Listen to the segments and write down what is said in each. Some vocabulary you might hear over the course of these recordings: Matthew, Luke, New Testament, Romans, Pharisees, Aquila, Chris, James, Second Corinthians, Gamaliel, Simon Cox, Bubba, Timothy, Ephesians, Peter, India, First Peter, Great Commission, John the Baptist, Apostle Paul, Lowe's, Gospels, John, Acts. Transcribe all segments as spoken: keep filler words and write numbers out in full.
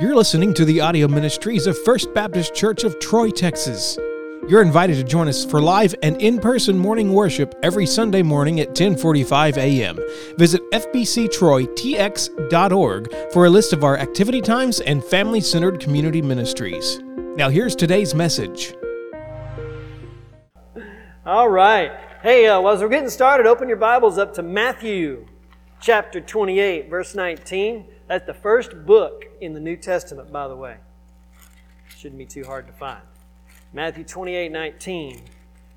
You're listening to the audio ministries of First Baptist Church of Troy, Texas. You're invited to join us for live and in-person morning worship every Sunday morning at ten forty-five a.m. Visit F B C Troy T X dot org for a list of our activity times and family-centered community ministries. Now here's today's message. All right. Hey, uh, well, as we're getting started, open your Bibles up to Matthew chapter twenty-eight, verse nineteen. That's the first book in the New Testament, by the way. Shouldn't be too hard to find. Matthew twenty-eight, nineteen.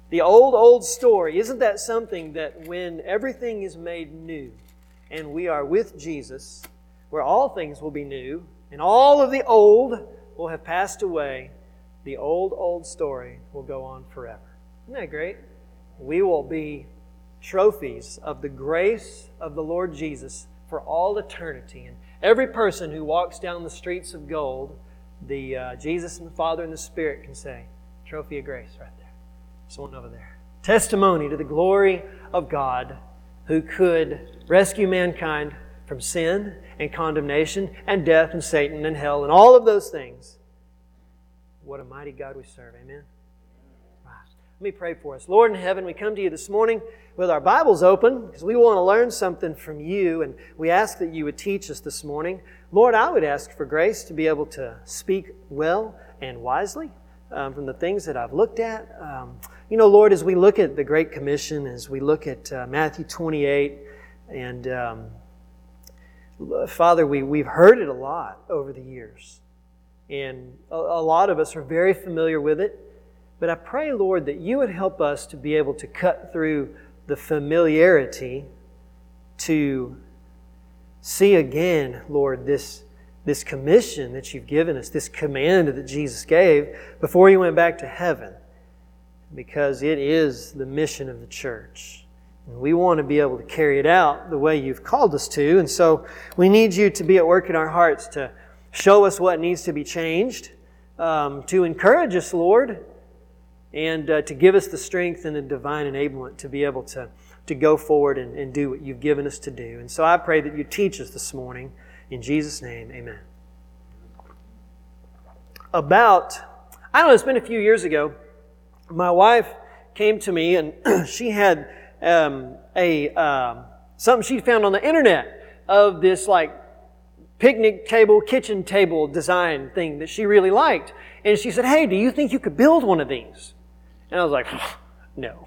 The old, old story. Isn't that something that when everything is made new and we are with Jesus, where all things will be new and all of the old will have passed away, the old, old story will go on forever. Isn't that great? We will be trophies of the grace of the Lord Jesus for all eternity. And every person who walks down the streets of gold, the uh, Jesus and the Father and the Spirit can say, trophy of grace right there. There's one over there. Testimony to the glory of God who could rescue mankind from sin and condemnation and death and Satan and hell and all of those things. What a mighty God we serve. Amen. Let me pray for us. Lord in heaven, we come to you this morning with our Bibles open because we want to learn something from you, and we ask that you would teach us this morning. Lord, I would ask for grace to be able to speak well and wisely um, from the things that I've looked at. Um, you know, Lord, as we look at the Great Commission, as we look at uh, Matthew twenty-eight, and um, Father, we, we've heard it a lot over the years, and a, a lot of us are very familiar with it. But I pray, Lord, that you would help us to be able to cut through the familiarity to see again, Lord, this, this commission that you've given us, this command that Jesus gave before he went back to heaven, because it is the mission of the church. And we want to be able to carry it out the way you've called us to. And so we need you to be at work in our hearts to show us what needs to be changed, um, to encourage us, Lord, and uh, to give us the strength and the divine enablement to be able to, to go forward and, and do what you've given us to do. And so I pray that you teach us this morning. In Jesus' name, amen. About, I don't know, it's been a few years ago, my wife came to me and she had um, a um, something she found on the internet of this like picnic table, kitchen table design thing that she really liked. And she said, hey, do you think you could build one of these? And I was like, no.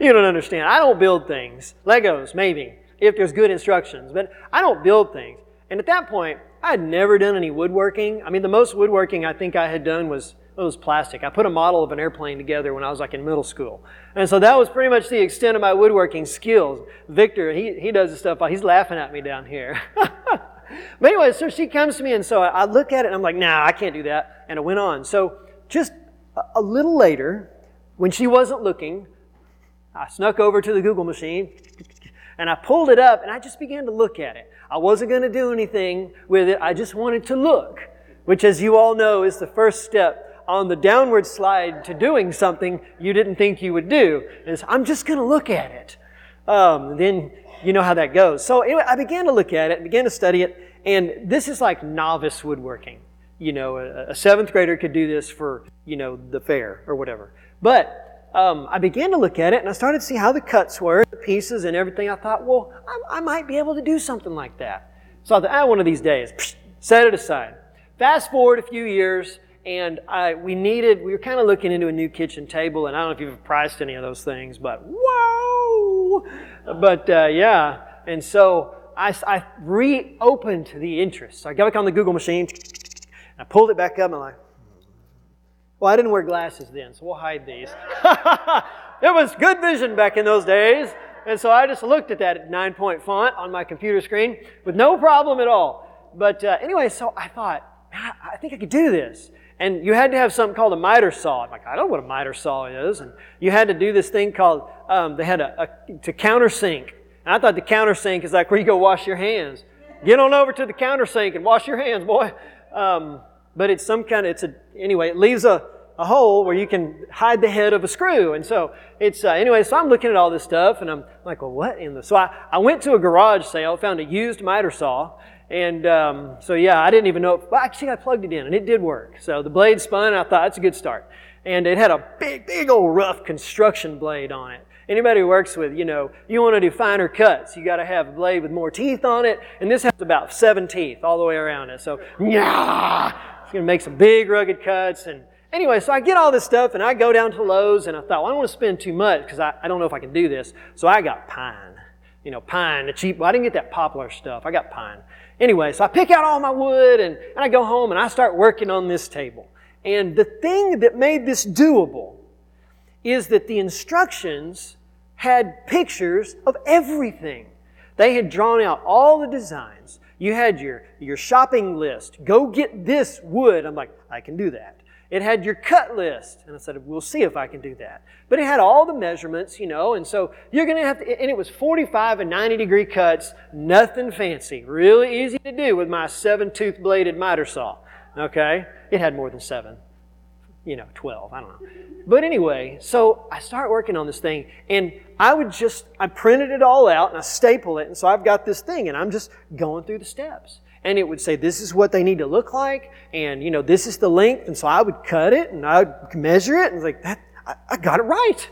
You don't understand. I don't build things. Legos, maybe, if there's good instructions. But I don't build things. And at that point, I had never done any woodworking. I mean, the most woodworking I think I had done was, it was plastic. I put a model of an airplane together when I was like in middle school. And so that was pretty much the extent of my woodworking skills. Victor, he, he does the stuff. He's laughing at me down here. But anyway, so she comes to me, and so I look at it, and I'm like, nah, I can't do that. And I went on. So just a little later, when she wasn't looking, I snuck over to the Google machine, and I pulled it up, and I just began to look at it. I wasn't going to do anything with it. I just wanted to look, which, as you all know, is the first step on the downward slide to doing something you didn't think you would do. Is I'm just going to look at it. Um, then... You know how that goes. So anyway, I began to look at it, began to study it, and this is like novice woodworking. You know, a, a seventh grader could do this for, you know, the fair or whatever. But um, I began to look at it, and I started to see how the cuts were, the pieces and everything. I thought, well, I, I might be able to do something like that. So I thought, ah, one of these days, psh, set it aside. Fast forward a few years, and I we needed, we were kind of looking into a new kitchen table, and I don't know if you've priced any of those things, but whoa! But uh, yeah, and so I, I reopened the interest. So I got back on the Google machine, and I pulled it back up, and I'm like, well, I didn't wear glasses then, so we'll hide these. It was good vision back in those days, and so I just looked at that at nine-point font on my computer screen with no problem at all. But uh, anyway, so I thought, I think I could do this. And you had to have something called a miter saw. I'm like, I don't know what a miter saw is. And you had to do this thing called, um, they had a, a to countersink. And I thought the countersink is like where you go wash your hands. Get on over to the countersink and wash your hands, boy. Um, but it's some kind of, it's a, anyway, it leaves a, a hole where you can hide the head of a screw. And so it's, uh, anyway, so I'm looking at all this stuff and I'm like, well, what in the, so I, I went to a garage sale, found a used miter saw, And um, so, yeah, I didn't even know. It, well, actually, I plugged it in, and it did work. So the blade spun, and I thought, that's a good start. And it had a big, big old rough construction blade on it. Anybody who works with, you know, you want to do finer cuts. You got to have a blade with more teeth on it. And this has about seven teeth all the way around it. So, yeah, it's going to make some big, rugged cuts. And anyway, so I get all this stuff, and I go down to Lowe's, and I thought, well, I don't want to spend too much because I, I don't know if I can do this. So I got pine. You know, pine, the cheap, well, I didn't get that poplar stuff. I got pine. Anyway, so I pick out all my wood, and, and I go home, and I start working on this table. And the thing that made this doable is that the instructions had pictures of everything. They had drawn out all the designs. You had your, your shopping list. Go get this wood. I'm like, I can do that. It had your cut list. And I said, we'll see if I can do that. But it had all the measurements, you know, and so you're going to have to, and it was forty-five and ninety degree cuts, nothing fancy. Really easy to do with my seven-tooth bladed miter saw. Okay? It had more than seven. You know, twelve, I don't know. But anyway, so I start working on this thing, and I would just, I printed it all out, and I staple it, and so I've got this thing, and I'm just going through the steps. And it would say, this is what they need to look like, and, you know, this is the length, and so I would cut it, and I would measure it, and it's like, that, I, I got it right.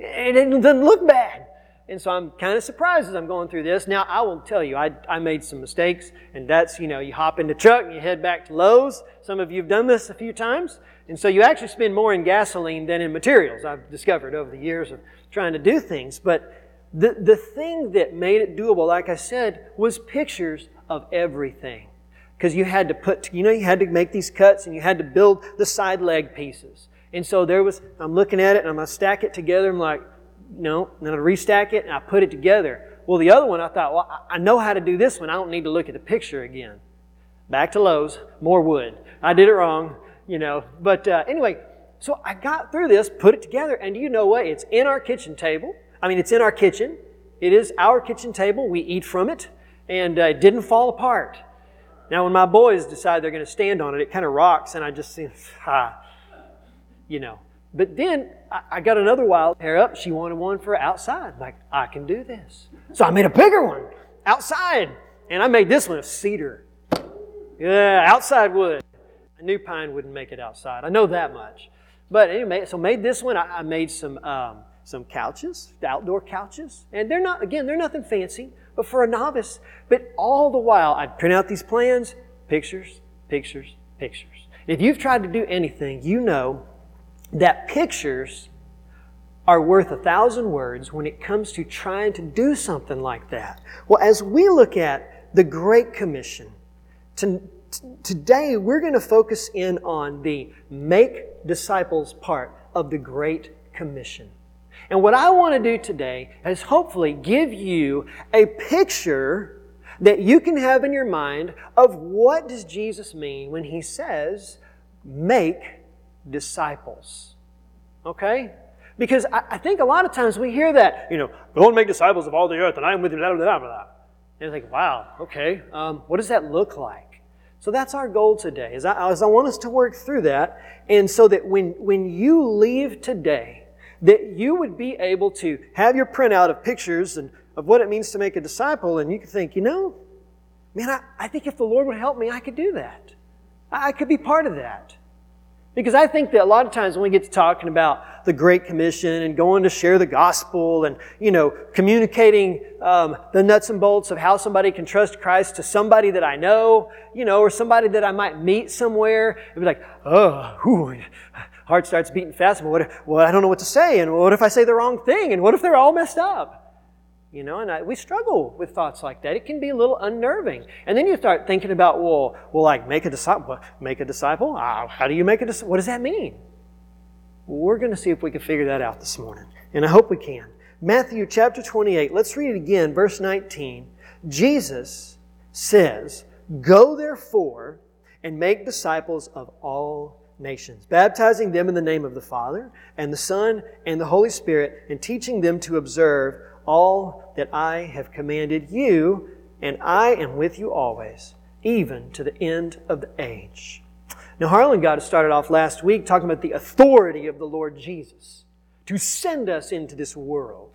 And it doesn't look bad. And so I'm kind of surprised as I'm going through this. Now, I will tell you, I, I made some mistakes, and that's, you know, you hop into truck, and you head back to Lowe's. Some of you have done this a few times. And so you actually spend more in gasoline than in materials, I've discovered over the years of trying to do things. But the, the thing that made it doable, like I said, was pictures of everything. Because you had to put, you know, you had to make these cuts, and you had to build the side leg pieces. And so there was, I'm looking at it, and I'm going to stack it together. I'm like, no, and then I restack it, and I put it together. Well, the other one, I thought, well, I know how to do this one. I don't need to look at the picture again. Back to Lowe's, more wood. I did it wrong. You know, but uh, anyway, so I got through this, put it together, and you know what? It's in our kitchen table. I mean, it's in our kitchen. It is our kitchen table. We eat from it, and uh, it didn't fall apart. Now, when my boys decide they're going to stand on it, it kind of rocks, and I just think, ha, you know. But then I, I got another wild hair up. She wanted one for outside. Like, I can do this. So I made a bigger one outside, and I made this one of cedar. Yeah, outside wood. I knew pine wouldn't make it outside. I know that much. But anyway, so made this one. I, I made some um, some couches, outdoor couches. And they're not, again, they're nothing fancy, but for a novice. But all the while, I'd print out these plans, pictures, pictures, pictures. If you've tried to do anything, you know that pictures are worth a thousand words when it comes to trying to do something like that. Well, as we look at the Great Commission, to Today, we're going to focus in on the make disciples part of the Great Commission. And what I want to do today is hopefully give you a picture that you can have in your mind of what does Jesus mean when He says, make disciples. Okay? Because I, I think a lot of times we hear that, you know, go and make disciples of all the earth and I am with you, blah, blah, blah, blah. And it's like, wow, okay, um, what does that look like? So that's our goal today, is I, is I want us to work through that, and so that when, when you leave today, that you would be able to have your printout of pictures and of what it means to make a disciple, and you could think, you know, man, I, I think if the Lord would help me, I could do that. I, I could be part of that. Because I think that a lot of times when we get to talking about the Great Commission and going to share the gospel and, you know, communicating um, the nuts and bolts of how somebody can trust Christ to somebody that I know, you know, or somebody that I might meet somewhere, it'd be like, oh, whew, heart starts beating fast. But what, well, I don't know what to say. And what if I say the wrong thing? And what if they're all messed up? You know, and I, we struggle with thoughts like that. It can be a little unnerving. And then you start thinking about, well, well, like, make a disciple. Make a disciple? Uh, how do you make a disciple? What does that mean? We're going to see if we can figure that out this morning. And I hope we can. Matthew chapter twenty-eight, let's read it again, verse nineteen. Jesus says, go therefore and make disciples of all nations, baptizing them in the name of the Father and the Son and the Holy Spirit, and teaching them to observe all that I have commanded you, and I am with you always, even to the end of the age. Now, Harlan got us started off last week talking about the authority of the Lord Jesus to send us into this world.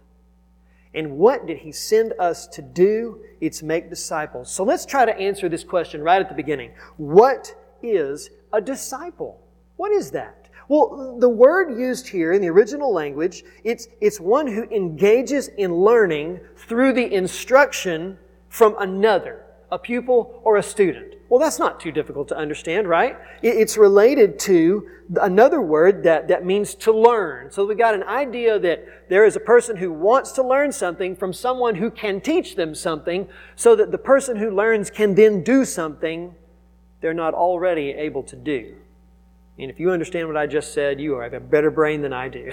And what did He send us to do? It's make disciples. So let's try to answer this question right at the beginning. What is a disciple? What is that? Well, the word used here in the original language, it's, it's one who engages in learning through the instruction from another, a pupil or a student. Well, that's not too difficult to understand, right? It's related to another word that, that means to learn. So we got an idea that there is a person who wants to learn something from someone who can teach them something, so that the person who learns can then do something they're not already able to do. And if you understand what I just said, you have a better brain than I do.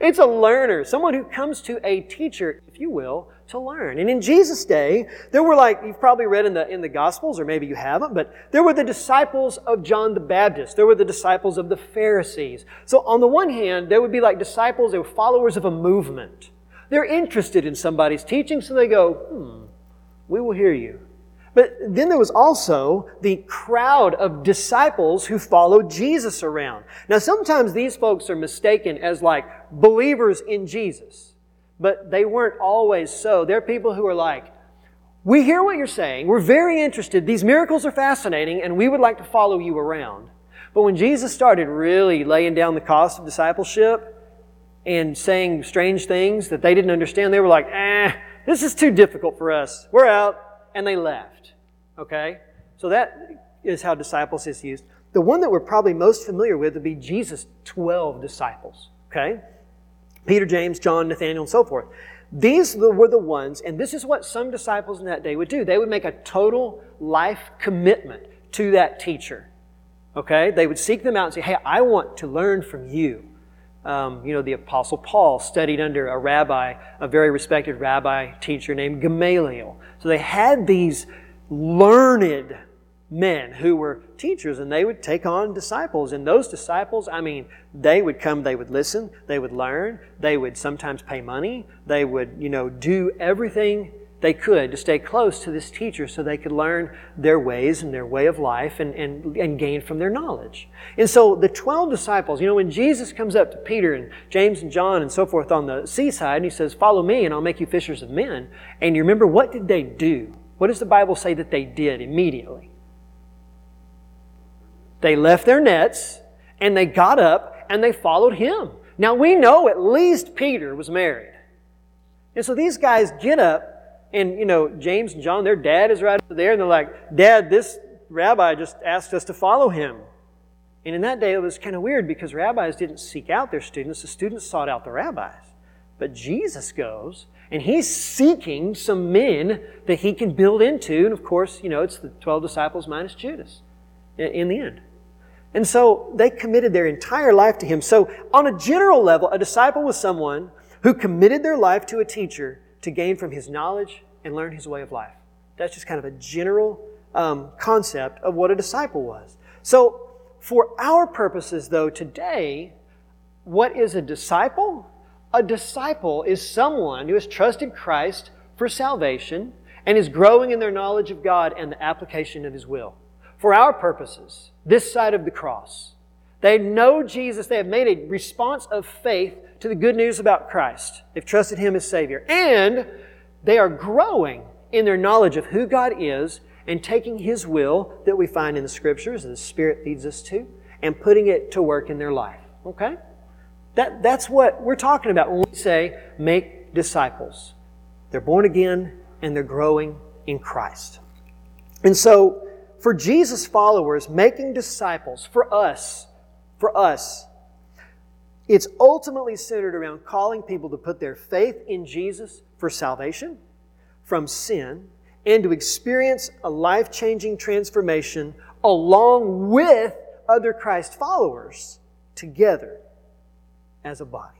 It's a learner, someone who comes to a teacher, if you will, to learn. And in Jesus' day, there were like, you've probably read in the in the Gospels, or maybe you haven't, but there were the disciples of John the Baptist. There were the disciples of the Pharisees. So on the one hand, there would be like disciples, they were followers of a movement. They're interested in somebody's teaching, so they go, hmm, we will hear you. But then there was also the crowd of disciples who followed Jesus around. Now sometimes these folks are mistaken as like believers in Jesus. But they weren't always so. There are people who are like, we hear what you're saying, we're very interested, these miracles are fascinating, and we would like to follow you around. But when Jesus started really laying down the cost of discipleship and saying strange things that they didn't understand, they were like, eh, this is too difficult for us. We're out. And they left. Okay? So that is how disciples is used. The one that we're probably most familiar with would be Jesus' twelve disciples. Okay? Peter, James, John, Nathaniel, and so forth. These were the ones, and this is what some disciples in that day would do. They would make a total life commitment to that teacher. Okay? They would seek them out and say, hey, I want to learn from you. Um, you know, the Apostle Paul studied under a rabbi, a very respected rabbi teacher named Gamaliel. So they had these learned men who were teachers, and they would take on disciples. And those disciples, I mean, they would come, they would listen, they would learn, they would sometimes pay money, they would, you know, do everything they could to stay close to this teacher so they could learn their ways and their way of life and, and, and gain from their knowledge. And so the twelve disciples, you know, when Jesus comes up to Peter and James and John and so forth on the seaside, and He says, follow me and I'll make you fishers of men. And you remember, what did they do? What does the Bible say that they did immediately? They left their nets, and they got up, and they followed Him. Now we know at least Peter was married. And so these guys get up, and you know, James and John, their dad is right there, and they're like, Dad, this rabbi just asked us to follow him. And in that day it was kind of weird because rabbis didn't seek out their students, the students sought out the rabbis. But Jesus goes, and He's seeking some men that He can build into, and of course, you know, it's the twelve disciples minus Judas in the end. And so they committed their entire life to Him. So on a general level, a disciple was someone who committed their life to a teacher to gain from his knowledge and learn his way of life. That's just kind of a general um, concept of what a disciple was. So for our purposes, though, today, what is a disciple? A disciple is someone who has trusted Christ for salvation and is growing in their knowledge of God and the application of His will. For our purposes, this side of the cross, they know Jesus. They have made a response of faith to the good news about Christ. They've trusted Him as Savior. And they are growing in their knowledge of who God is and taking His will that we find in the Scriptures, and the Spirit leads us to, and putting it to work in their life. Okay? That, that's what we're talking about when we say, make disciples. They're born again, and they're growing in Christ. And so, for Jesus' followers, making disciples, for us, for us, it's ultimately centered around calling people to put their faith in Jesus for salvation from sin and to experience a life-changing transformation along with other Christ followers together as a body.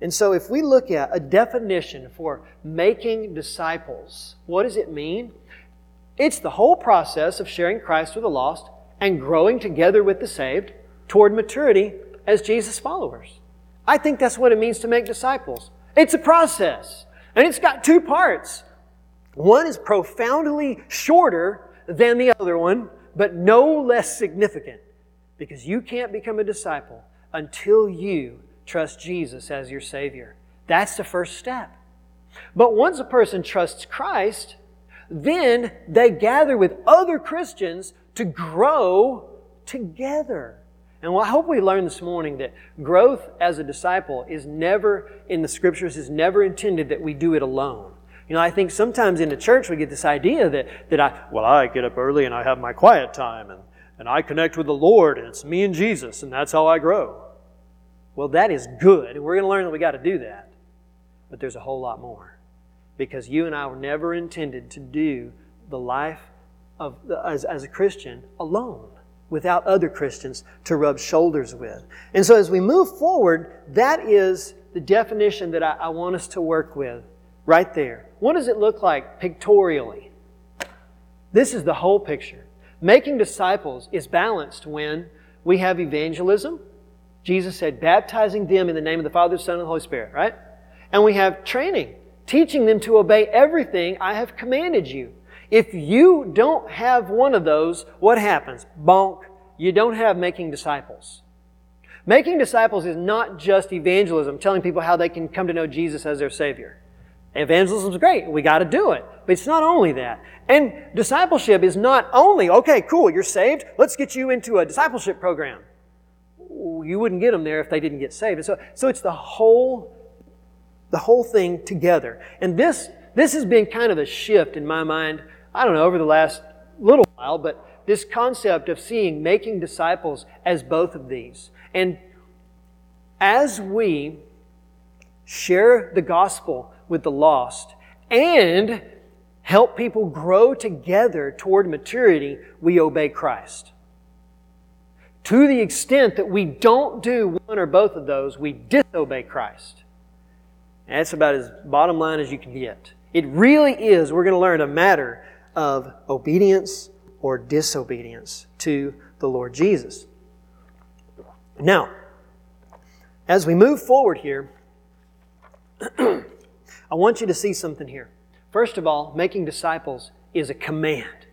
And so if we look at a definition for making disciples, what does it mean? It's the whole process of sharing Christ with the lost and growing together with the saved toward maturity as Jesus' followers. I think that's what it means to make disciples. It's a process, and it's got two parts. One is profoundly shorter than the other one, but no less significant, because you can't become a disciple until you trust Jesus as your Savior. That's the first step. But once a person trusts Christ, then they gather with other Christians to grow together. And I hope we learned this morning that growth as a disciple is never, in the Scriptures, is never intended that we do it alone. You know, I think sometimes in the church we get this idea that, that I, well, I get up early and I have my quiet time and, and I connect with the Lord and it's me and Jesus and that's how I grow. Well, that is good. And we're going to learn that we got to do that. But there's a whole lot more. Because you and I were never intended to do the life of as, as a Christian alone, without other Christians to rub shoulders with. And so as we move forward, that is the definition that I, I want us to work with right there. What does it look like pictorially? This is the whole picture. Making disciples is balanced when we have evangelism. Jesus said, baptizing them in the name of the Father, Son, and the Holy Spirit, right? And we have training, teaching them to obey everything I have commanded you. If you don't have one of those, what happens? Bonk. You don't have making disciples. Making disciples is not just evangelism, telling people how they can come to know Jesus as their Savior. Evangelism is great. We got to do it. But it's not only that. And discipleship is not only, okay, cool, you're saved. Let's get you into a discipleship program. You wouldn't get them there if they didn't get saved. So, so it's the whole, the whole thing together. And this, this has been kind of a shift in my mind, I don't know, over the last little while, but this concept of seeing making disciples as both of these. And as we share the gospel with the lost and help people grow together toward maturity, we obey Christ. To the extent that we don't do one or both of those, we disobey Christ. And that's about as bottom line as you can get. It really is, we're going to learn, a matter of obedience or disobedience to the Lord Jesus. Now, as we move forward here, I want you to see something here. First of all, making disciples is a command.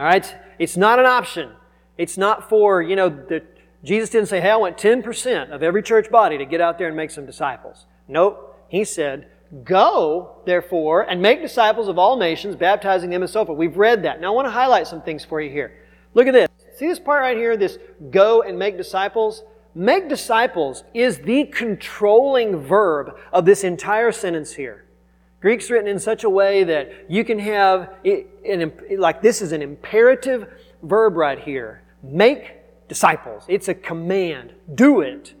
All right? It's not an option. It's not for, you know, the, Jesus didn't say, hey, I want ten percent of every church body to get out there and make some disciples. Nope. He said, go, therefore, and make disciples of all nations, baptizing them and so forth. We've read that. Now, I want to highlight some things for you here. Look at this. See this part right here, this go and make disciples? Make disciples is the controlling verb of this entire sentence here. Greek's written in such a way that you can have, an, like this is an imperative verb right here. Make disciples. It's a command. Do it.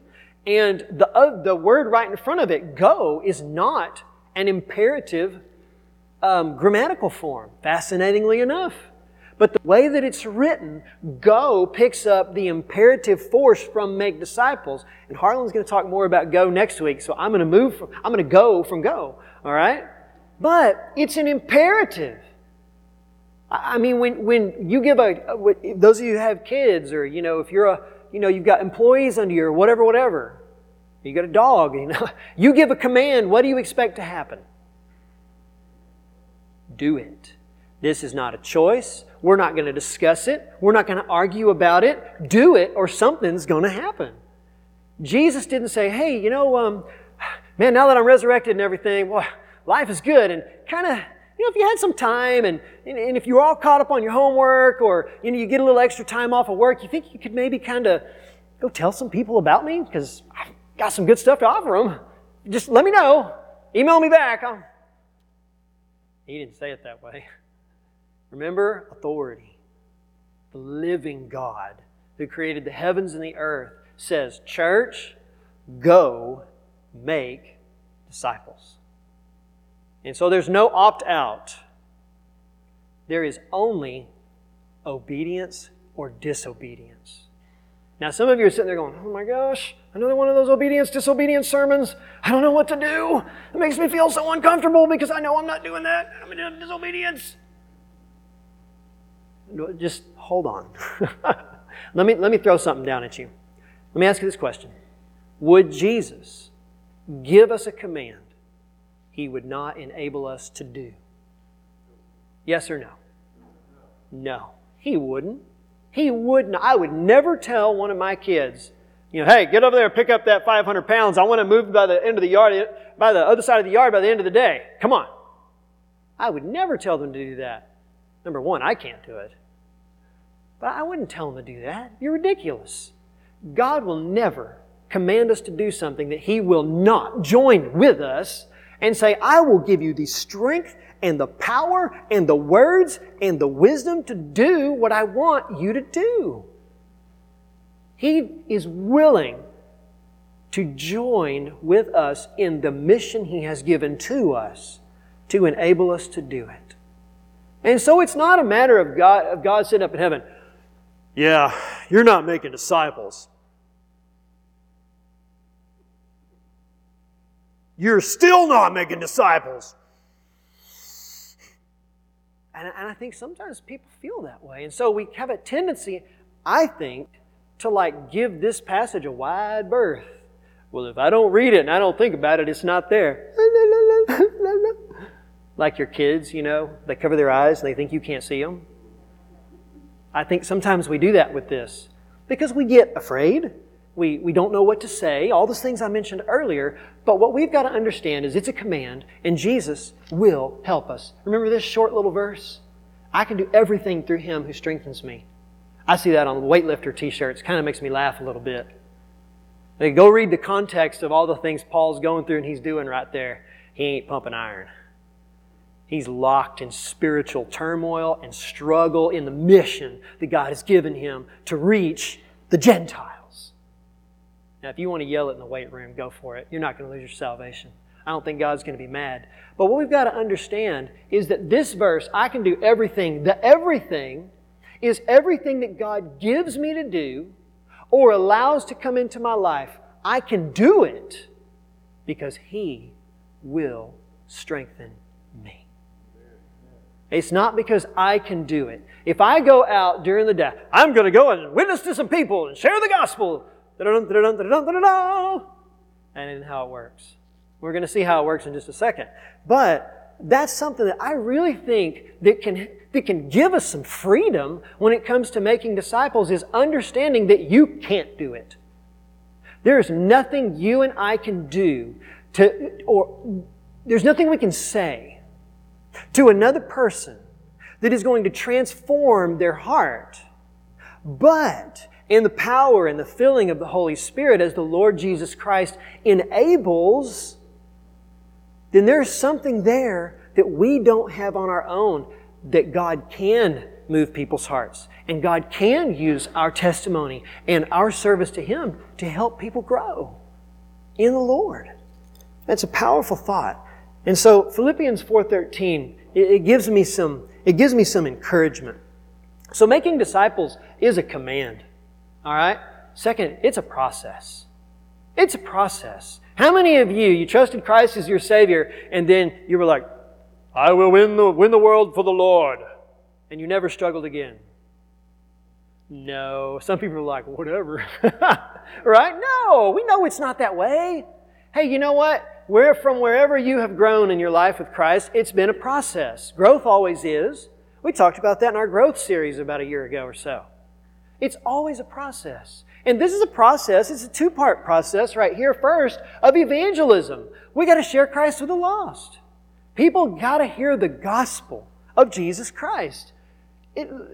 And the uh, the word right in front of it, go, is not an imperative um, grammatical form, fascinatingly enough. But the way that it's written, go picks up the imperative force from make disciples. And Harlan's going to talk more about go next week, so I'm going to move from, I'm going to go from go, all right? But it's an imperative. I mean, when when you give a, those of you who have kids, or, you know, if you're a, you know, you've got employees under you, or whatever, whatever. You got a dog, you know. You give a command, what do you expect to happen? Do it. This is not a choice. We're not going to discuss it. We're not going to argue about it. Do it, or something's going to happen. Jesus didn't say, hey, you know, um, man, now that I'm resurrected and everything, well, life is good, and kind of, you know, if you had some time and, and, and if you're all caught up on your homework, or, you know, you get a little extra time off of work, you think you could maybe kind of go tell some people about me? Because I've got some good stuff to offer them. Just let me know. Email me back. I'll... He didn't say it that way. Remember, authority. The living God who created the heavens and the earth says, church, go make disciples. And so there's no opt-out. There is only obedience or disobedience. Now, some of you are sitting there going, oh my gosh, another one of those obedience, disobedience sermons. I don't know what to do. It makes me feel so uncomfortable because I know I'm not doing that. I'm in disobedience. Just hold on. let me, let me throw something down at you. Let me ask you this question. Would Jesus give us a command He would not enable us to do? Yes or no? No. He wouldn't. He wouldn't. I would never tell one of my kids, You know, hey, get over there and pick up that five hundred pounds. I want to move by the end of the yard, by the other side of the yard by the end of the day. Come on. I would never tell them to do that. Number one, I can't do it. But I wouldn't tell them to do that. You're ridiculous. God will never command us to do something that He will not join with us and say, I will give you the strength and the power and the words and the wisdom to do what I want you to do. He is willing to join with us in the mission He has given to us to enable us to do it. And so it's not a matter of God, of God sitting up in heaven, yeah, you're not making disciples. You're still not making disciples. And, and I think sometimes people feel that way. And so we have a tendency, I think, to like give this passage a wide berth. Well, if I don't read it and I don't think about it, it's not there. Like your kids, you know, they cover their eyes and they think you can't see them. I think sometimes we do that with this because we get afraid. We we don't know what to say, all those things I mentioned earlier. But what we've got to understand is it's a command, and Jesus will help us. Remember this short little verse? I can do everything through Him who strengthens me. I see that on weightlifter t-shirts. Kind of makes me laugh a little bit. Like, go read the context of all the things Paul's going through and he's doing right there. He ain't pumping iron. He's locked in spiritual turmoil and struggle in the mission that God has given him to reach the Gentiles. Now, if you want to yell it in the weight room, go for it. You're not going to lose your salvation. I don't think God's going to be mad. But what we've got to understand is that this verse, I can do everything, the everything is everything that God gives me to do or allows to come into my life. I can do it because He will strengthen me. It's not because I can do it. If I go out during the day, I'm going to go and witness to some people and share the gospel. And in how it works. We're going to see how it works in just a second. But that's something that I really think that can, that can give us some freedom when it comes to making disciples is understanding that you can't do it. There's nothing you and I can do to, or there's nothing we can say to another person that is going to transform their heart. But in the power and the filling of the Holy Spirit as the Lord Jesus Christ enables, then there's something there that we don't have on our own that God can move people's hearts. And God can use our testimony and our service to Him to help people grow in the Lord. That's a powerful thought. And so Philippians four thirteen, it gives me some, it gives me some encouragement. So making disciples is a command. All right? Second, it's a process. It's a process. How many of you, you trusted Christ as your Savior, and then you were like, I will win the, win the world for the Lord. And you never struggled again. No. Some people are like, whatever. Right? No. We know it's not that way. Hey, you know what? Where, from wherever you have grown in your life with Christ, it's been a process. Growth always is. We talked about that in our growth series about a year ago or so. It's always a process. And this is a process, it's a two-part process right here first of evangelism. We got to share Christ with the lost. People got to hear the gospel of Jesus Christ.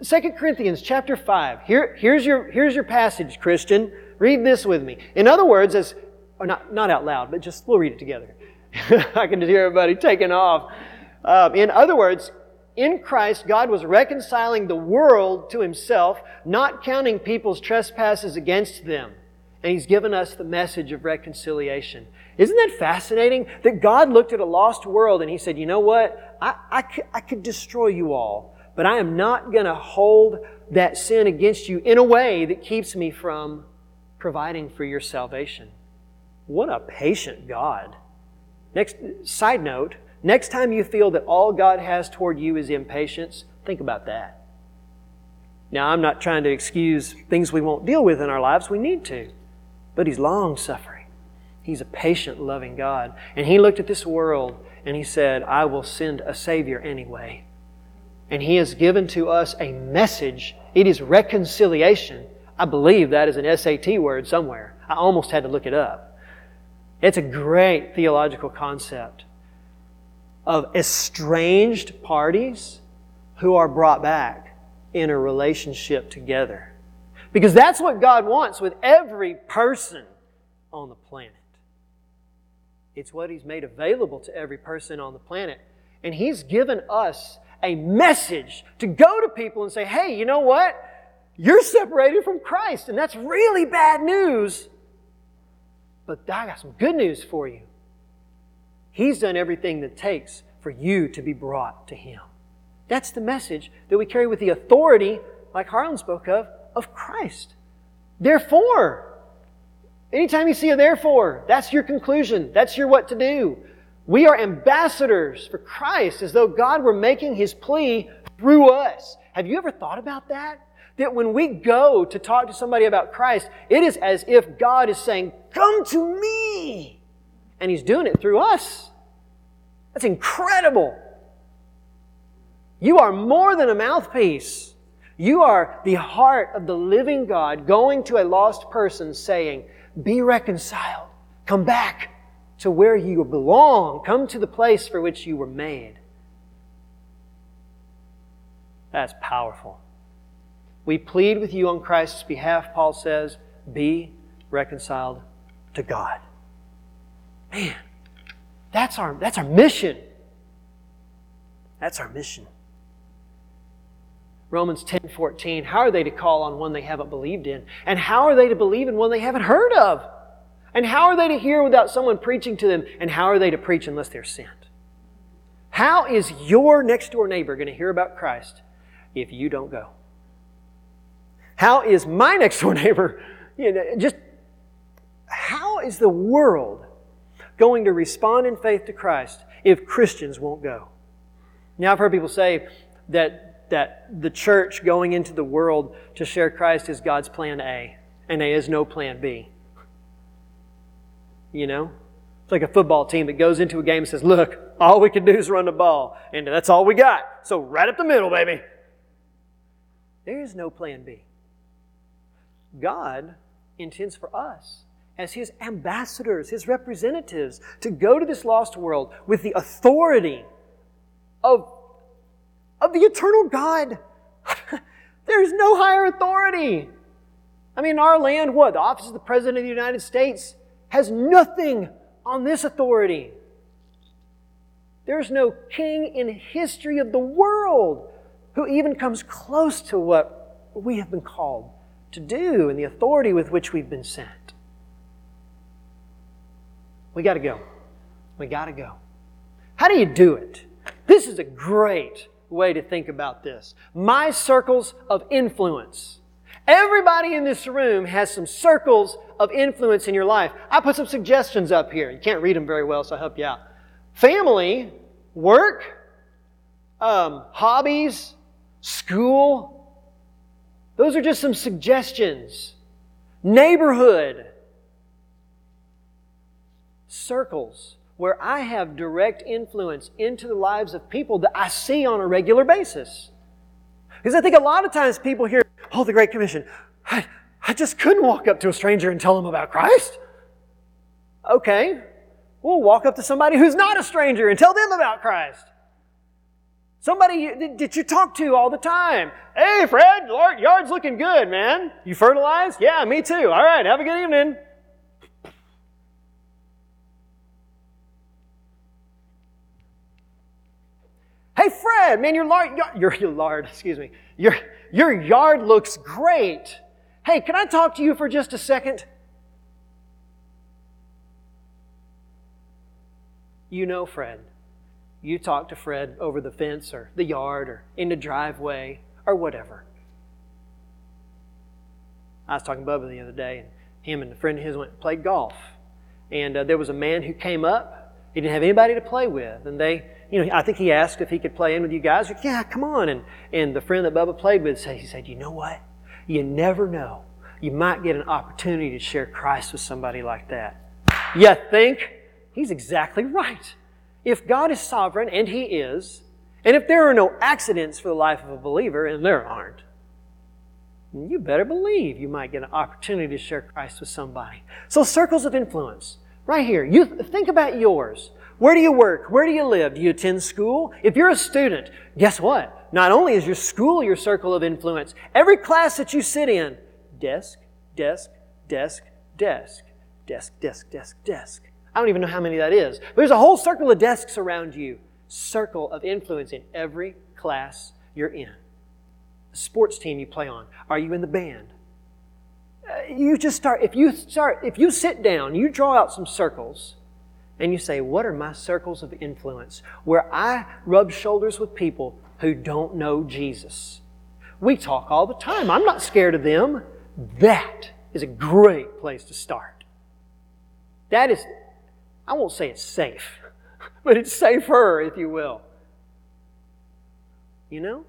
Second Corinthians chapter five. Here, here's your, here's your passage, Christian. Read this with me. In other words, as or not, not out loud, but just we'll read it together. I can just hear everybody taking off. Um, in other words, in Christ, God was reconciling the world to Himself, not counting people's trespasses against them. And He's given us the message of reconciliation. Isn't that fascinating? That God looked at a lost world and He said, you know what? I, I, could, I could destroy you all, but I am not going to hold that sin against you in a way that keeps me from providing for your salvation. What a patient God. Next, side note, next time you feel that all God has toward you is impatience, think about that. Now, I'm not trying to excuse things we won't deal with in our lives. We need to. But He's long-suffering. He's a patient, loving God. And He looked at this world and He said, I will send a Savior anyway. And He has given to us a message. It is reconciliation. I believe that is an S A T word somewhere. I almost had to look it up. It's a great theological concept of estranged parties who are brought back in a relationship together. Because that's what God wants with every person on the planet. It's what He's made available to every person on the planet. And He's given us a message to go to people and say, hey, you know what? You're separated from Christ, and that's really bad news. But I got some good news for you. He's done everything that it takes for you to be brought to Him. That's the message that we carry with the authority, like Harlan spoke of, of Christ. Therefore, anytime you see a therefore, that's your conclusion. That's your what to do. We are ambassadors for Christ, as though God were making His plea through us. Have you ever thought about that? That when we go to talk to somebody about Christ, it is as if God is saying, come to me! And He's doing it through us. That's incredible. You are more than a mouthpiece. You are the heart of the living God going to a lost person saying, be reconciled. Come back to where you belong. Come to the place for which you were made. That's powerful. We plead with you on Christ's behalf, Paul says, be reconciled to God. Man, that's our, that's our mission. That's our mission. Romans ten fourteen, how are they to call on one they haven't believed in? And how are they to believe in one they haven't heard of? And how are they to hear without someone preaching to them? And how are they to preach unless they're sent? How is your next-door neighbor going to hear about Christ if you don't go? How is my next-door neighbor, you know, just how is the world going to respond in faith to Christ if Christians won't go? Now, I've heard people say that, that the church going into the world to share Christ is God's plan A, and there is no plan B. You know? It's like a football team that goes into a game and says, look, all we can do is run the ball, and that's all we got. So right up the middle, baby. There is no plan B. God intends for us as His ambassadors, His representatives, to go to this lost world with the authority of, of the eternal God. There's no higher authority. I mean, in our land, what? The office of the President of the United States has nothing on this authority. There's no king in history of the world who even comes close to what we have been called to do and the authority with which we've been sent. We got to go. We got to go. How do you do it? This is a great way to think about this. My circles of influence. Everybody in this room has some circles of influence in your life. I put some suggestions up here. You can't read them very well, so I'll help you out. Family, work, um, hobbies, school. Those are just some suggestions. Neighborhood. Circles where I have direct influence into the lives of people that I see on a regular basis. Because I think a lot of times people hear, oh, the Great Commission. I, I just couldn't walk up to a stranger and tell them about Christ. Okay, we'll walk up to somebody who's not a stranger and tell them about Christ. Somebody that you talk to all the time. Hey, Fred, yard's looking good, man. You fertilized? Yeah, me too. All right, have a good evening. Hey, Fred, man, your lard, your, your lard, excuse me, your, your yard looks great. Hey, can I talk to you for just a second? You know Fred. You talk to Fred over the fence or the yard or in the driveway or whatever. I was talking to Bubba the other day, and him and a friend of his went and played golf. And uh, there was a man who came up. He didn't have anybody to play with, and they... You know, I think he asked if he could play in with you guys. Like, yeah, come on. And and the friend that Bubba played with said, he said, you know what? You never know. You might get an opportunity to share Christ with somebody like that. You think? He's exactly right. If God is sovereign, and He is, and if there are no accidents for the life of a believer, and there aren't, you better believe you might get an opportunity to share Christ with somebody. So circles of influence. Right here. You think about yours. Where do you work? Where do you live? Do you attend school? If you're a student, guess what? Not only is your school your circle of influence, every class that you sit in, desk, desk, desk, desk, desk, desk, desk, desk. I don't even know how many that is. But there's a whole circle of desks around you. Circle of influence in every class you're in. The sports team you play on. Are you in the band? Uh, you just start, if you start, if you sit down, you draw out some circles and you say, what are my circles of influence? Where I rub shoulders with people who don't know Jesus. We talk all the time. I'm not scared of them. That is a great place to start. That is, I won't say it's safe, but it's safer, if you will. You know?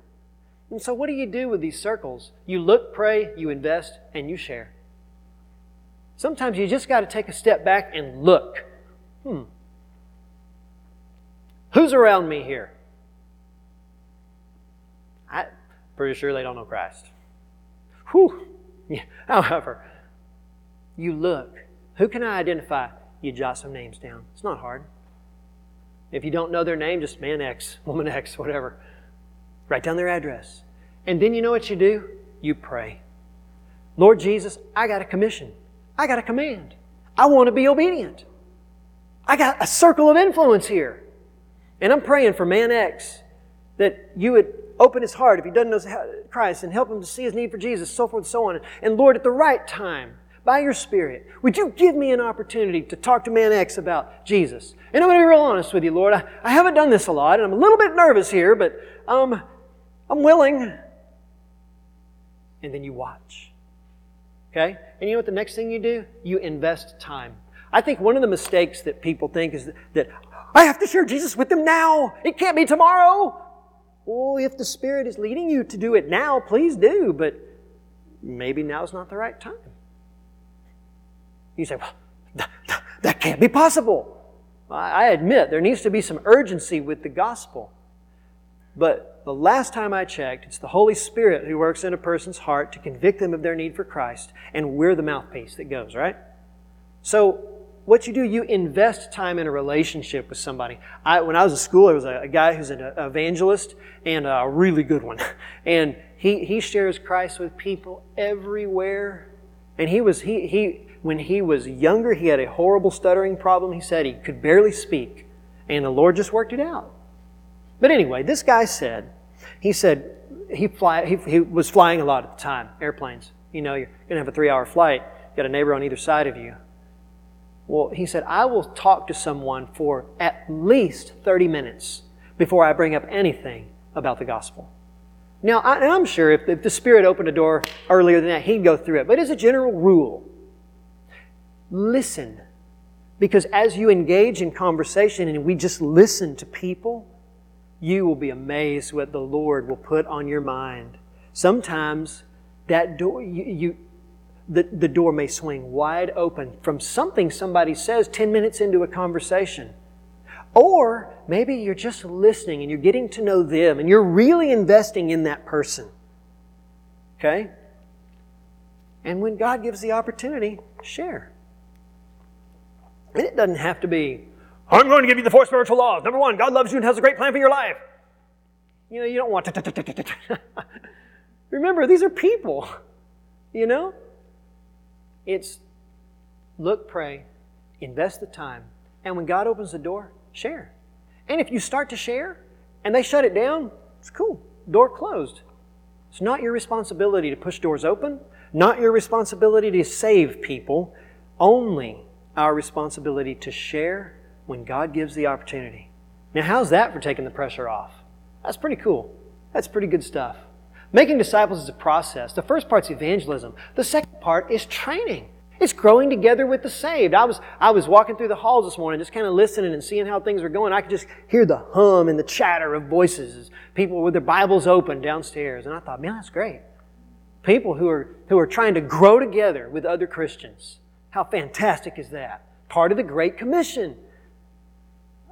And so what do you do with these circles? You look, pray, you invest, and you share. Sometimes you just got to take a step back and look. Hmm. Who's around me here? I'm pretty sure they don't know Christ. Whew. Yeah. However, you look. Who can I identify? You jot some names down. It's not hard. If you don't know their name, just man X, woman X, whatever. Write down their address. And then you know what you do? You pray. Lord Jesus, I got a commission. I got a command. I want to be obedient. I got a circle of influence here. And I'm praying for man X that you would open his heart if he doesn't know Christ and help him to see his need for Jesus, so forth and so on. And Lord, at the right time, by your Spirit, would you give me an opportunity to talk to man X about Jesus? And I'm going to be real honest with you, Lord. I, I haven't done this a lot, and I'm a little bit nervous here, but um, I'm willing. And then you watch. Okay? And you know what the next thing you do? You invest time. I think one of the mistakes that people think is that, that I have to share Jesus with them now. It can't be tomorrow. Well, if the Spirit is leading you to do it now, please do. But maybe now's not the right time. You say, well, that, that, that can't be possible. I admit there needs to be some urgency with the gospel. But the last time I checked, it's the Holy Spirit who works in a person's heart to convict them of their need for Christ, and we're the mouthpiece that goes, right? So what you do, you invest time in a relationship with somebody. I, when I was in school, there was a, a guy who's an evangelist, and a really good one. And he, he shares Christ with people everywhere. And he was, he, he, when he was younger, he had a horrible stuttering problem. He said he could barely speak. And the Lord just worked it out. But anyway, this guy said, he said, he, fly, he, he was flying a lot at the time, airplanes. You know, you're going to have a three-hour flight. You've got a neighbor on either side of you. Well, he said, I will talk to someone for at least thirty minutes before I bring up anything about the gospel. Now, I'm sure if the Spirit opened a door earlier than that, he'd go through it. But as a general rule, listen. Because as you engage in conversation and we just listen to people, you will be amazed what the Lord will put on your mind. Sometimes that door, you, you the, the door may swing wide open from something somebody says ten minutes into a conversation. Or maybe you're just listening and you're getting to know them and you're really investing in that person. Okay? And when God gives the opportunity, share. And it doesn't have to be, I'm going to give you the four spiritual laws. Number one, God loves you and has a great plan for your life. You know, you don't want to... Remember, these are people. You know? It's look, pray, invest the time. And when God opens the door, share. And if you start to share and they shut it down, it's cool. Door closed. It's not your responsibility to push doors open. Not your responsibility to save people. Only our responsibility to share when God gives the opportunity. Now, how's that for taking the pressure off? That's pretty cool. That's pretty good stuff. Making disciples is a process. The first part's evangelism. The second part is training. It's growing together with the saved. I was I was walking through the halls this morning, just kind of listening and seeing how things were going. I could just hear the hum and the chatter of voices as people with their Bibles open downstairs. And I thought, man, that's great. People who are who are trying to grow together with other Christians. How fantastic is that? Part of the Great Commission.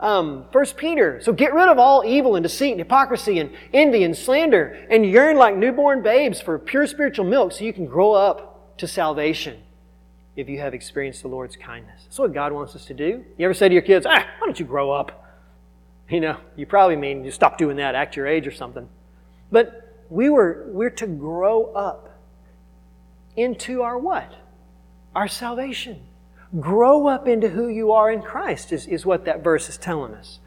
Um, First Peter. So get rid of all evil and deceit and hypocrisy and envy and slander, and yearn like newborn babes for pure spiritual milk so you can grow up to salvation if you have experienced the Lord's kindness. That's what God wants us to do. You ever say to your kids, ah, why don't you grow up? You know, you probably mean you stop doing that, act your age or something. But we were, we're to grow up into our what? Our salvation. Grow up into who you are in Christ is, is what that verse is telling us.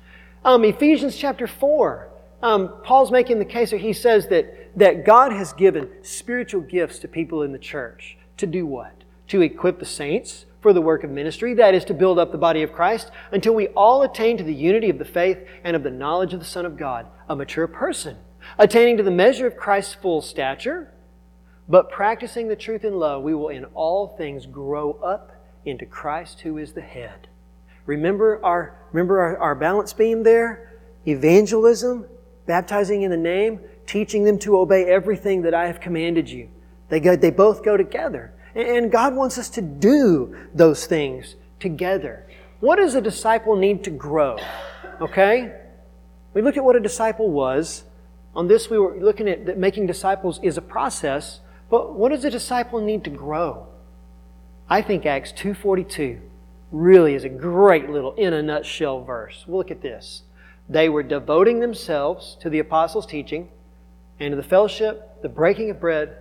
Um, Ephesians chapter four, um, Paul's making the case where he says that, that God has given spiritual gifts to people in the church. To do what? To equip the saints for the work of ministry, that is to build up the body of Christ, until we all attain to the unity of the faith and of the knowledge of the Son of God, a mature person, attaining to the measure of Christ's full stature, but practicing the truth in love, we will in all things grow up into Christ who is the head. Remember our remember our, our balance beam there? Evangelism, baptizing in the name, teaching them to obey everything that I have commanded you. They go, they both go together. And God wants us to do those things together. What does a disciple need to grow? Okay? We looked at what a disciple was. On this we were looking at that making disciples is a process, but what does a disciple need to grow? I think Acts two forty-two really is a great little in a nutshell verse. Look at this. They were devoting themselves to the apostles' teaching and to the fellowship, the breaking of bread,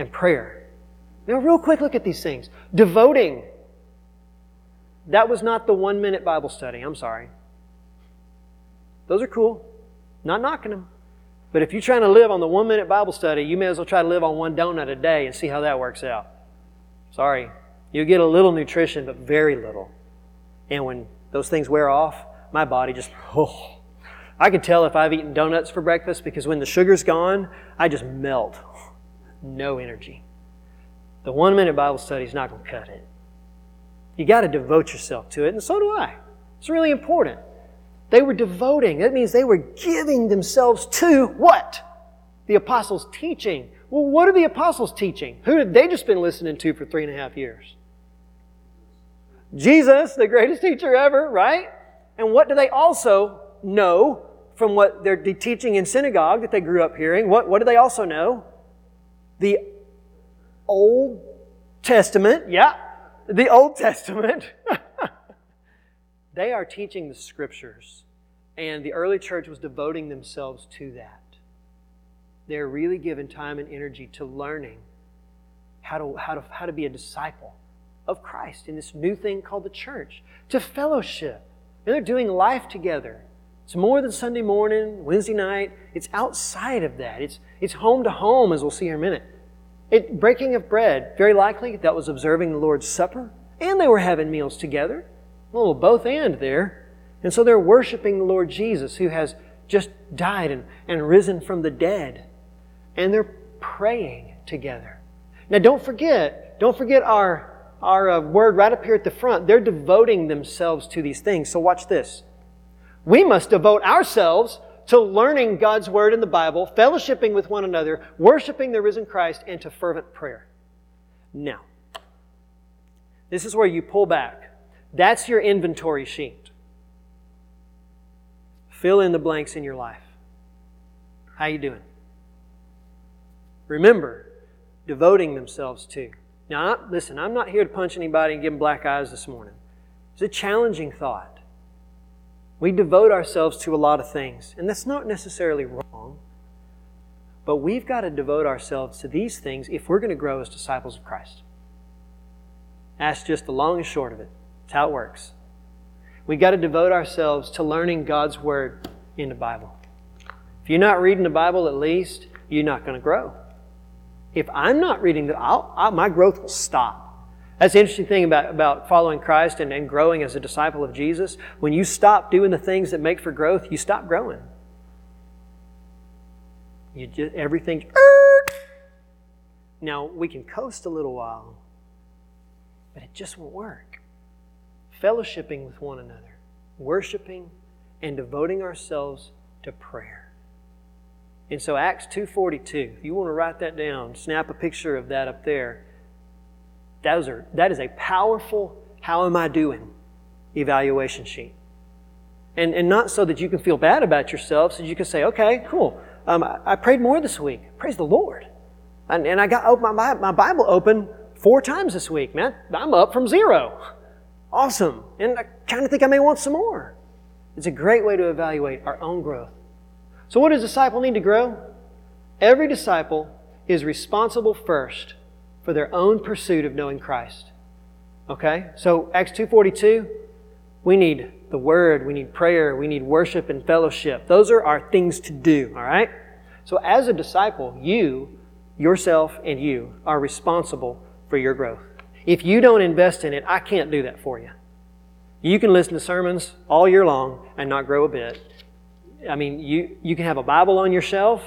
and prayer. Now, real quick, look at these things. Devoting. That was not the one-minute Bible study. I'm sorry. Those are cool. Not knocking them. But if you're trying to live on the one-minute Bible study, you may as well try to live on one donut a day and see how that works out. Sorry. You get a little nutrition, but very little. And when those things wear off, my body just, oh. I can tell if I've eaten donuts for breakfast because when the sugar's gone, I just melt. No energy. The one-minute Bible study is not going to cut it. You got to devote yourself to it, and so do I. It's really important. They were devoting. That means they were giving themselves to what? The apostles' teaching. Well, what are the apostles teaching? Who have they just been listening to for three and a half years? Jesus, the greatest teacher ever, right? And what do they also know from what they're teaching in synagogue that they grew up hearing? What, what do they also know? The Old Testament. Yeah, the Old Testament. They are teaching the Scriptures, and the early church was devoting themselves to that. They're really giving time and energy to learning how to, how to, how to be a disciple of Christ in this new thing called the church, to fellowship. And they're doing life together. It's more than Sunday morning, Wednesday night. It's outside of that. It's, it's home to home, as we'll see in a minute. It, breaking of bread, very likely that was observing the Lord's Supper, and they were having meals together. A little both and there. And so they're worshiping the Lord Jesus, who has just died and, and risen from the dead. And they're praying together. Now don't forget, don't forget our, our uh, word right up here at the front. They're devoting themselves to these things. So watch this. We must devote ourselves to learning God's Word in the Bible, fellowshipping with one another, worshiping the risen Christ, and to fervent prayer. Now, this is where you pull back. That's your inventory sheet. Fill in the blanks in your life. How you doing? Remember, devoting themselves to. Now, listen, I'm not here to punch anybody and give them black eyes this morning. It's a challenging thought. We devote ourselves to a lot of things, and that's not necessarily wrong. But we've got to devote ourselves to these things if we're going to grow as disciples of Christ. That's just the long and short of it. That's how it works. We've got to devote ourselves to learning God's Word in the Bible. If you're not reading the Bible, at least, you're not going to grow. If I'm not reading, the, I'll, I'll, my growth will stop. That's the interesting thing about, about following Christ and, and growing as a disciple of Jesus. When you stop doing the things that make for growth, you stop growing. You just, everything... Now, we can coast a little while, but it just won't work. Fellowshipping with one another, worshiping and devoting ourselves to prayer. And so Acts two forty-two, if you want to write that down, snap a picture of that up there. Those are, that is a powerful how am I doing evaluation sheet. And and not so that you can feel bad about yourself, so you can say, okay, cool. Um, I, I prayed more this week. Praise the Lord. And, and I got open, my, my Bible open four times this week, man. I'm up from zero. Awesome. And I kind of think I may want some more. It's a great way to evaluate our own growth. So what does a disciple need to grow? Every disciple is responsible first for their own pursuit of knowing Christ. Okay? So Acts two forty-two, we need the Word, we need prayer, we need worship and fellowship. Those are our things to do, all right? So as a disciple, you, yourself, and you are responsible for your growth. If you don't invest in it, I can't do that for you. You can listen to sermons all year long and not grow a bit. I mean, you, you can have a Bible on your shelf.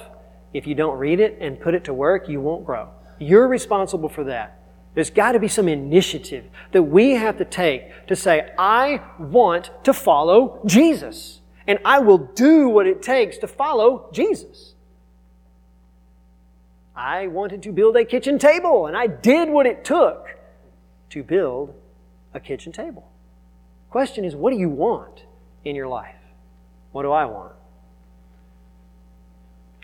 If you don't read it and put it to work, you won't grow. You're responsible for that. There's got to be some initiative that we have to take to say, I want to follow Jesus, and I will do what it takes to follow Jesus. I wanted to build a kitchen table, and I did what it took to build a kitchen table. Question is, what do you want in your life? What do I want?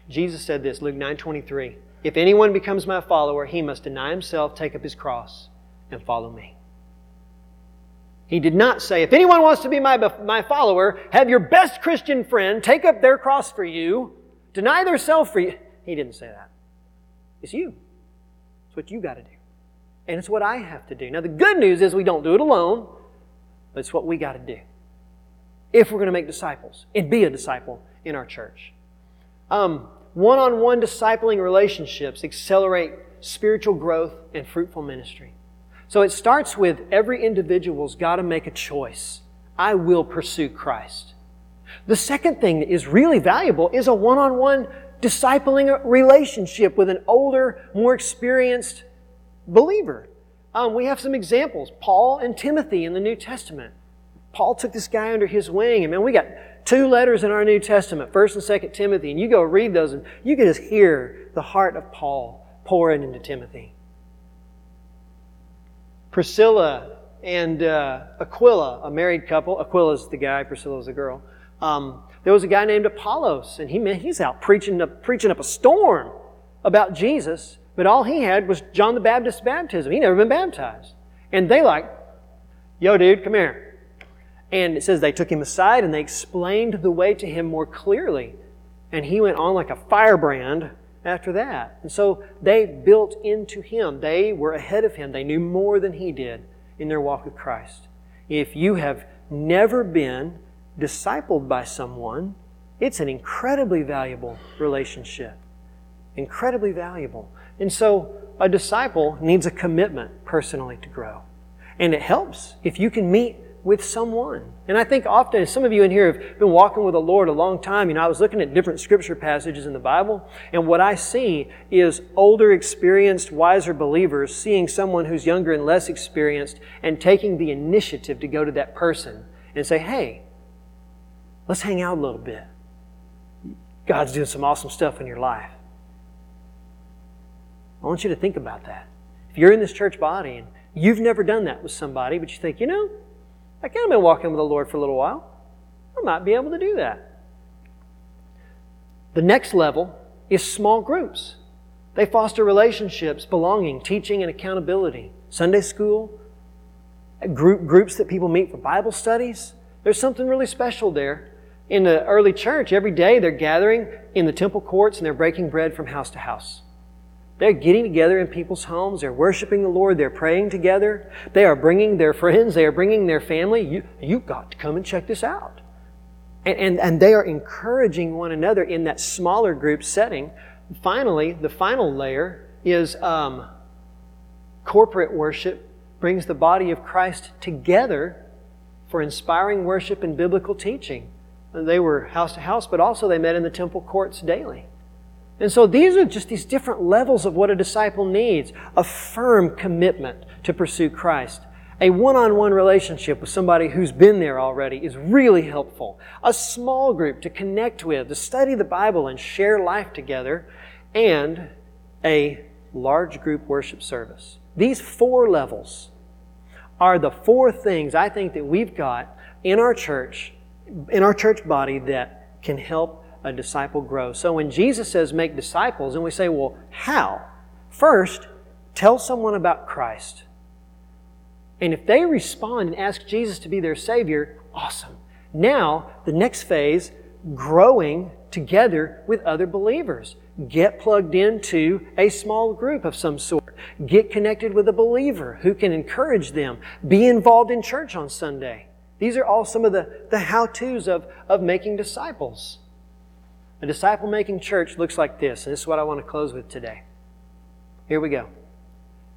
Jesus said this, Luke nine twenty-three. If anyone becomes my follower, he must deny himself, take up his cross, and follow me. He did not say, if anyone wants to be my, my follower, have your best Christian friend take up their cross for you, deny their self for you. He didn't say that. It's you. It's what you got to do. And it's what I have to do. Now, the good news is we don't do it alone, but it's what we got to do if we're going to make disciples and be a disciple in our church. Um... One-on-one discipling relationships accelerate spiritual growth and fruitful ministry. So it starts with every individual's got to make a choice. I will pursue Christ. The second thing that is really valuable is a one-on-one discipling relationship with an older, more experienced believer. Um, we have some examples. Paul and Timothy in the New Testament. Paul took this guy under his wing, and man, we got two letters in our New Testament, First and Second Timothy, and you go read those, and you can just hear the heart of Paul pouring into Timothy. Priscilla and uh, Aquila, a married couple. Aquila's the guy, Priscilla's the girl. Um, there was a guy named Apollos, and he man, he's out preaching up, preaching up a storm about Jesus, but all he had was John the Baptist's baptism. He'd never been baptized, and they like, yo, dude, come here. And it says they took him aside and they explained the way to him more clearly. And he went on like a firebrand after that. And so they built into him. They were ahead of him. They knew more than he did in their walk with Christ. If you have never been discipled by someone, it's an incredibly valuable relationship. Incredibly valuable. And so a disciple needs a commitment personally to grow. And it helps if you can meet with someone. And I think often, some of you in here have been walking with the Lord a long time. You know, I was looking at different scripture passages in the Bible, and what I see is older, experienced, wiser believers seeing someone who's younger and less experienced and taking the initiative to go to that person and say, hey, let's hang out a little bit. God's doing some awesome stuff in your life. I want you to think about that. If you're in this church body and you've never done that with somebody, but you think, you know, I kind of been walking with the Lord for a little while. I might be able to do that. The next level is small groups. They foster relationships, belonging, teaching, and accountability. Sunday school, group, groups that people meet for Bible studies. There's something really special there. In the early church, every day they're gathering in the temple courts and they're breaking bread from house to house. They're getting together in people's homes. They're worshiping the Lord. They're praying together. They are bringing their friends. They are bringing their family. You, you've got to come and check this out. And, and, and they are encouraging one another in that smaller group setting. Finally, the final layer is um, corporate worship brings the body of Christ together for inspiring worship and biblical teaching. They were house to house, but also they met in the temple courts daily. And so these are just these different levels of what a disciple needs. A firm commitment to pursue Christ. A one-on-one relationship with somebody who's been there already is really helpful. A small group to connect with, to study the Bible and share life together. And a large group worship service. These four levels are the four things I think that we've got in our church in our church body that can help a disciple grow. So when Jesus says make disciples, and we say, well, how? First, tell someone about Christ. And if they respond and ask Jesus to be their Savior, awesome. Now, the next phase, growing together with other believers. Get plugged into a small group of some sort. Get connected with a believer who can encourage them. Be involved in church on Sunday. These are all some of the, the how-tos of, of making disciples. A disciple-making church looks like this, and this is what I want to close with today. Here we go.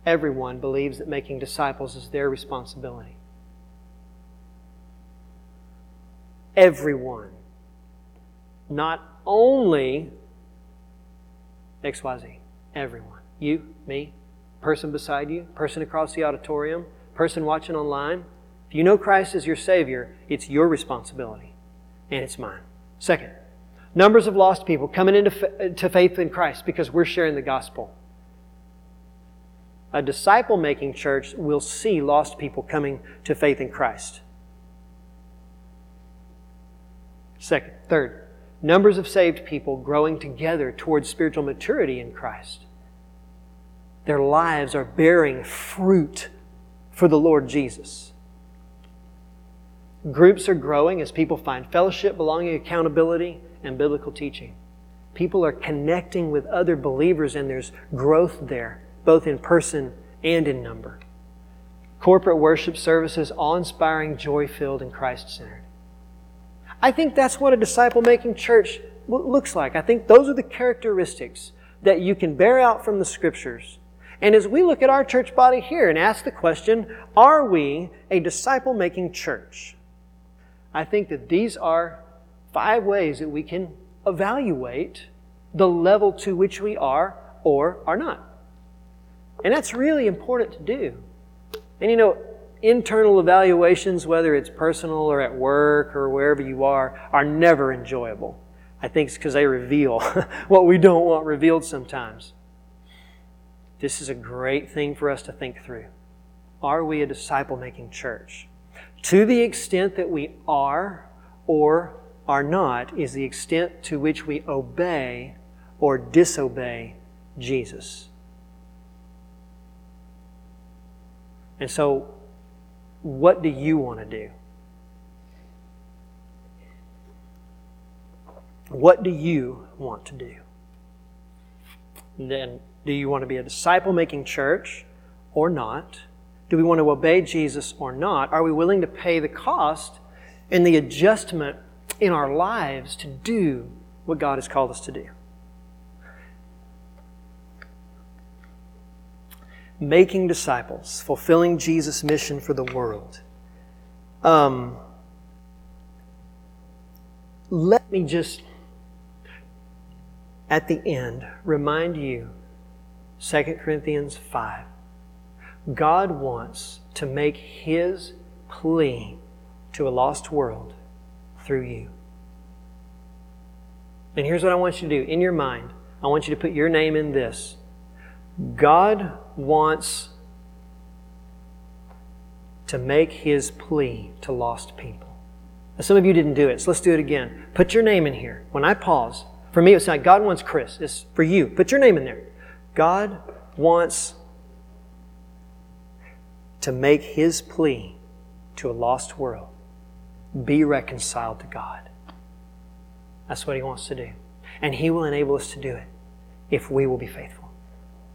Everyone believes that making disciples is their responsibility. Everyone. Not only X Y Z. Everyone. You, me, person beside you, person across the auditorium, person watching online. If you know Christ as your Savior, it's your responsibility, and it's mine. Second, numbers of lost people coming into to faith in Christ because we're sharing the gospel. A disciple-making church will see lost people coming to faith in Christ. Second, third, numbers of saved people growing together towards spiritual maturity in Christ. Their lives are bearing fruit for the Lord Jesus. Groups are growing as people find fellowship, belonging, accountability, and biblical teaching. People are connecting with other believers, and there's growth there, both in person and in number. Corporate worship services, awe-inspiring, joy-filled, and Christ-centered. I think that's what a disciple-making church looks like. I think those are the characteristics that you can bear out from the Scriptures. And as we look at our church body here and ask the question, are we a disciple-making church? I think that these are five ways that we can evaluate the level to which we are or are not. And that's really important to do. And you know, internal evaluations, whether it's personal or at work or wherever you are, are never enjoyable. I think it's because they reveal what we don't want revealed sometimes. This is a great thing for us to think through. Are we a disciple-making church? To the extent that we are or are not is the extent to which we obey or disobey Jesus. And so, what do you want to do? What do you want to do? And then, do you want to be a disciple-making church or not? Do we want to obey Jesus or not? Are we willing to pay the cost and the adjustment in our lives to do what God has called us to do? Making disciples, fulfilling Jesus' mission for the world. Um, let me just, at the end, remind you, Second Corinthians five. God wants to make His plea to a lost world through you. And here's what I want you to do. In your mind, I want you to put your name in this. God wants to make His plea to lost people. Now, some of you didn't do it, so let's do it again. Put your name in here. When I pause, for me it's like God wants Chris. It's for you. Put your name in there. God wants to make His plea to a lost world. Be reconciled to God. That's what He wants to do. And He will enable us to do it if we will be faithful.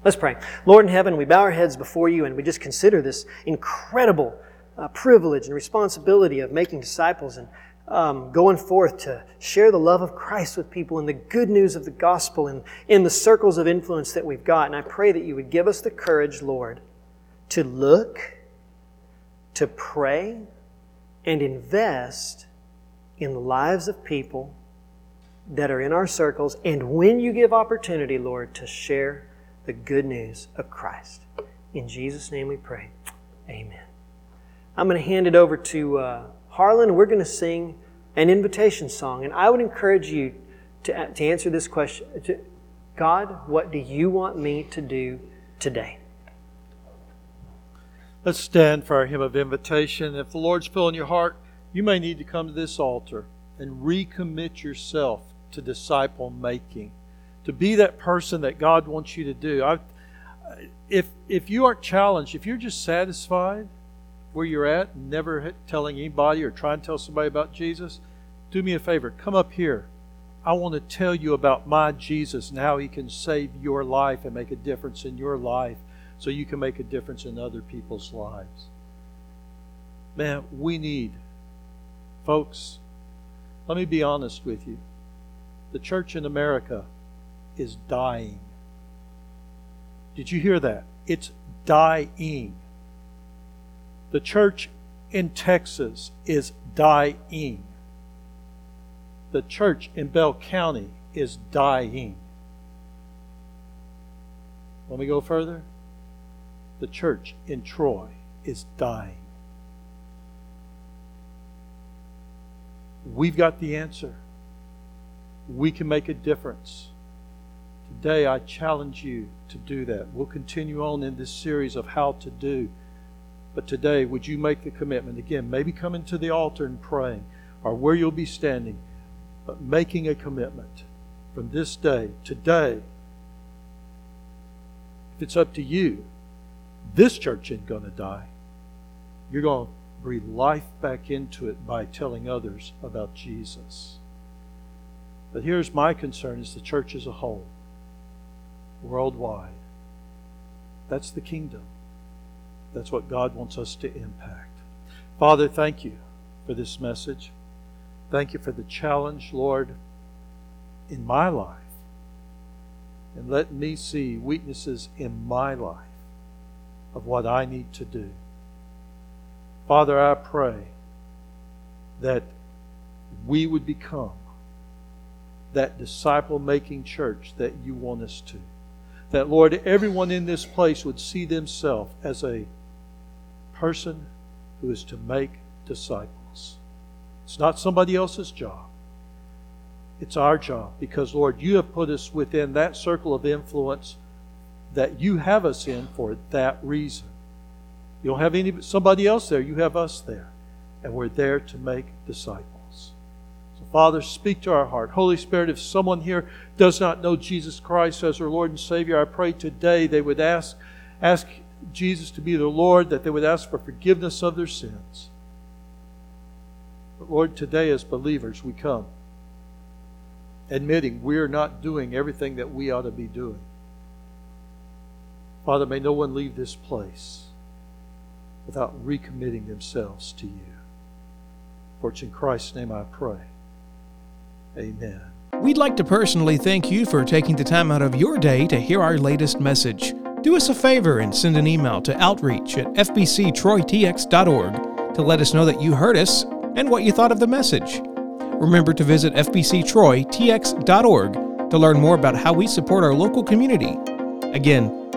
Let's pray. Lord in heaven, we bow our heads before You and we just consider this incredible uh, privilege and responsibility of making disciples and um, going forth to share the love of Christ with people and the good news of the gospel and in the circles of influence that we've got. And I pray that You would give us the courage, Lord, to look, to pray, and invest in the lives of people that are in our circles. And when You give opportunity, Lord, to share the good news of Christ. In Jesus' name we pray. Amen. I'm going to hand it over to uh, Harlan. We're going to sing an invitation song. And I would encourage you to, to answer this question. To, God, what do You want me to do today? Let's stand for our hymn of invitation. If the Lord's filling your heart, you may need to come to this altar and recommit yourself to disciple making, to be that person that God wants you to do. I, if if you aren't challenged, if you're just satisfied where you're at, never telling anybody or trying to tell somebody about Jesus, do me a favor, come up here. I want to tell you about my Jesus and how he can save your life and make a difference in your life so you can make a difference in other people's lives. Man, we need, folks, let me be honest with you. The church in America is dying. Did you hear that? It's dying. The church in Texas is dying. The church in Bell County is dying. Let me go further. The church in Troy is dying. We've got the answer. We can make a difference. Today, I challenge you to do that. We'll continue on in this series of how to do. But today, would you make the commitment? Again, maybe coming to the altar and praying, or where you'll be standing, but making a commitment from this day, today. If it's up to you, this church ain't going to die. You're going to breathe life back into it by telling others about Jesus. But here's my concern, is the church as a whole, worldwide. That's the kingdom. That's what God wants us to impact. Father, thank you for this message. Thank you for the challenge, Lord, in my life. And let me see weaknesses in my life of what I need to do. Father, I pray that we would become that disciple-making church that you want us to. That, Lord, everyone in this place would see themselves as a person who is to make disciples. It's not somebody else's job. It's our job because, Lord, you have put us within that circle of influence that you have us in for that reason. You don't have any somebody else there. You have us there. And we're there to make disciples. So, Father, speak to our heart. Holy Spirit, if someone here does not know Jesus Christ as their Lord and Savior, I pray today they would ask, ask Jesus to be their Lord, that they would ask for forgiveness of their sins. But Lord, today as believers, we come admitting we're not doing everything that we ought to be doing. Father, may no one leave this place without recommitting themselves to you. For it's in Christ's name I pray. Amen. We'd like to personally thank you for taking the time out of your day to hear our latest message. Do us a favor and send an email to outreach at F B C Troy T X dot org to let us know that you heard us and what you thought of the message. Remember to visit F B C Troy T X dot org to learn more about how we support our local community. Again,